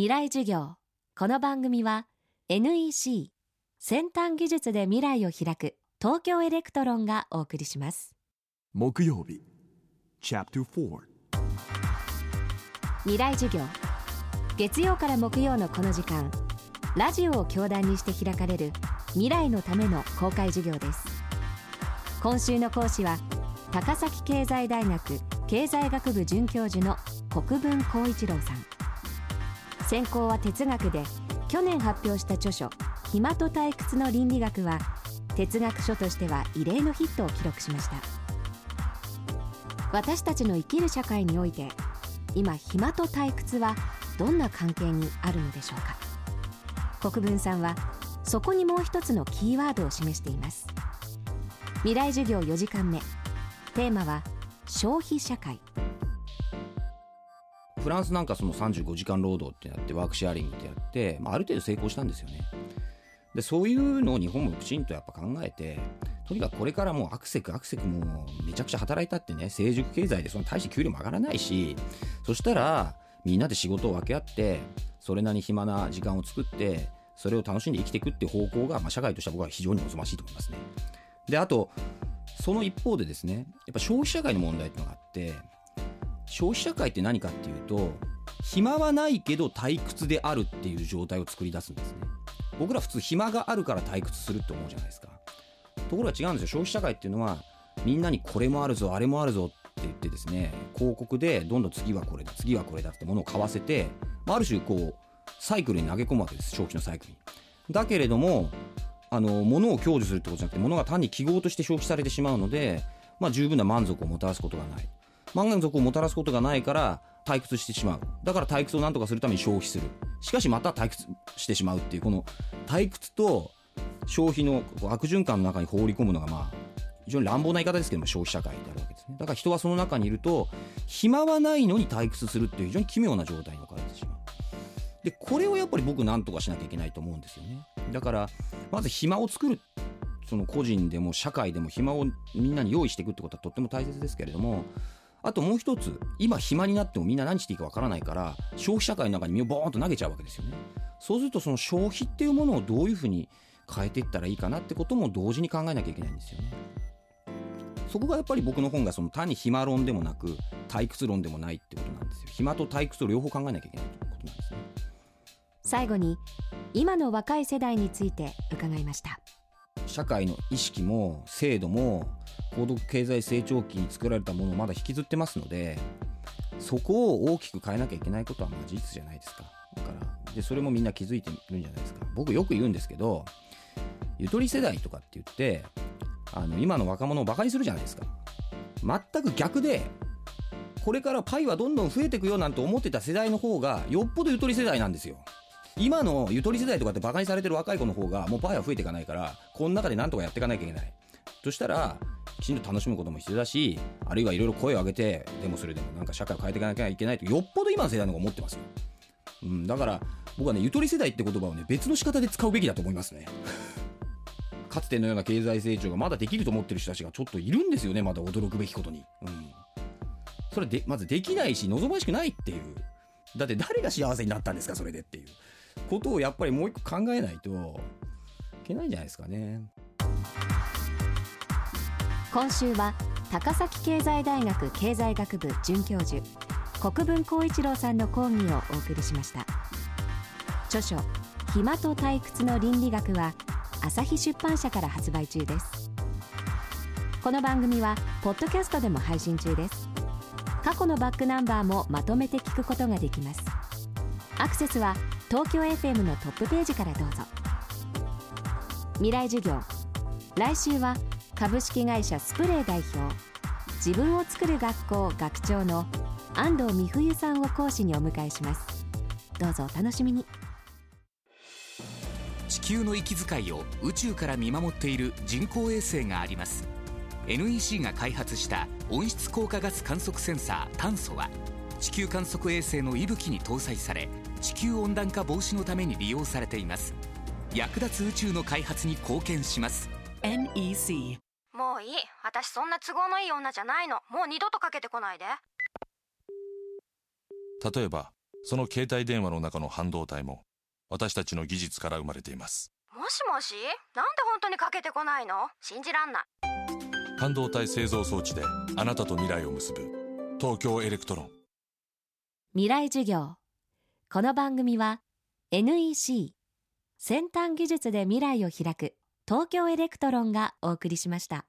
未来授業。この番組は NEC 先端技術で未来を開く東京エレクトロンがお送りします。木曜日チャプター4未来授業。月曜から木曜のこの時間、ラジオを教壇にして開かれる未来のための公開授業です。今週の講師は高崎経済大学経済学部准教授の国分光一郎さん。専攻は哲学で、去年発表した著書「暇と退屈の倫理学」は哲学書としては異例のヒットを記録しました。私たちの生きる社会において、今暇と退屈はどんな関係にあるのでしょうか。国分さんはそこにもう一つのキーワードを示しています。未来授業4時間目、テーマは消費社会。フランスなんかその35時間労働ってやって、ワークシェアリングってやって、ある程度成功したんですよね。でそういうのを日本もきちんとやっぱ考えて、とにかくこれからもうアクセクもうめちゃくちゃ働いたってね、成熟経済でその大して給料も上がらないし、そしたらみんなで仕事を分け合って、それなりに暇な時間を作って、それを楽しんで生きていくっていう方向が、社会としては僕は非常に望ましいと思いますね。であとその一方でですね、やっぱ消費社会の問題っていうのがあって、消費社会って何かっていうと、暇はないけど退屈であるっていう状態を作り出すんですね。僕ら普通暇があるから退屈するって思うじゃないですか。ところが違うんですよ。消費社会っていうのはみんなにこれもあるぞあれもあるぞって言ってですね、広告でどんどん次はこれだ次はこれだってものを買わせて、ある種こうサイクルに投げ込むわけです。消費のサイクルに。だけれども物を享受するってことじゃなくて、物が単に記号として消費されてしまうので、十分な満足をもたらすことがない。満足をもたらすことがないから退屈してしまう。だから退屈を何とかするために消費する。しかしまた退屈してしまうっていう、この退屈と消費の悪循環の中に放り込むのが、非常に乱暴な言い方ですけども消費社会であるわけですね。だから人はその中にいると、暇はないのに退屈するっていう非常に奇妙な状態に置かれてしまう。でこれをやっぱり僕何とかしなきゃいけないと思うんですよね。だからまず暇を作る、その個人でも社会でも暇をみんなに用意していくってことはとっても大切ですけれども、あともう一つ、今暇になってもみんな何していいかわからないから、消費社会の中に身をボーンと投げちゃうわけですよね。そうするとその消費っていうものをどういうふうに変えていったらいいかなってことも同時に考えなきゃいけないんですよね。そこがやっぱり僕の本がその単に暇論でもなく退屈論でもないってことなんですよ。暇と退屈を両方考えなきゃいけないということなんですね。最後に今の若い世代について伺いました。社会の意識も制度も高度経済成長期に作られたものをまだ引きずってますので、そこを大きく変えなきゃいけないことは事実じゃないですか。だからそれもみんな気づいてるんじゃないですか。僕よく言うんですけど、ゆとり世代とかって言って今の若者をバカにするじゃないですか。全く逆で、これからパイはどんどん増えていくよなんて思ってた世代の方がよっぽどゆとり世代なんですよ。今のゆとり世代とかってバカにされてる若い子の方が、もうパイは増えていかないから、この中でなんとかやっていかなきゃいけない。そしたらきちんと楽しむことも必要だし、あるいはいろいろ声を上げてデモするでもなんか社会を変えていかなきゃいけないと、よっぽど今の世代の方が思ってますよ。だから僕はゆとり世代って言葉を別の仕方で使うべきだと思いますね。かつてのような経済成長がまだできると思ってる人たちがちょっといるんですよね。まだ驚くべきことに、それでまずできないし望ましくないっていう、だって誰が幸せになったんですかそれでっていうことをやっぱりもう一個考えないといけないんじゃないですかね。今週は高崎経済大学経済学部准教授国分光一郎さんの講義をお送りしました。著書暇と退屈の倫理学は朝日出版社から発売中です。この番組はポッドキャストでも配信中です。過去のバックナンバーもまとめて聞くことができます。アクセスは東京 FM のトップページからどうぞ。未来授業、来週は株式会社スプレー代表、自分を作る学校学長の安藤美冬さんを講師にお迎えします。どうぞお楽しみに。地球の息遣いを宇宙から見守っている人工衛星があります。 NEC が開発した温室効果ガス観測センサー炭素は、地球観測衛星の息吹に搭載され、地球温暖化防止のために利用されています。役立つ宇宙の開発に貢献します。 NEC。もういい、私そんな都合のいい女じゃないの。もう二度とかけてこないで。例えばその携帯電話の中の半導体も私たちの技術から生まれています。もしもし、なんで本当にかけてこないの？信じらんない。半導体製造装置であなたと未来を結ぶ東京エレクトロン。未来授業。この番組は NEC 先端技術で未来を開く東京エレクトロンがお送りしました。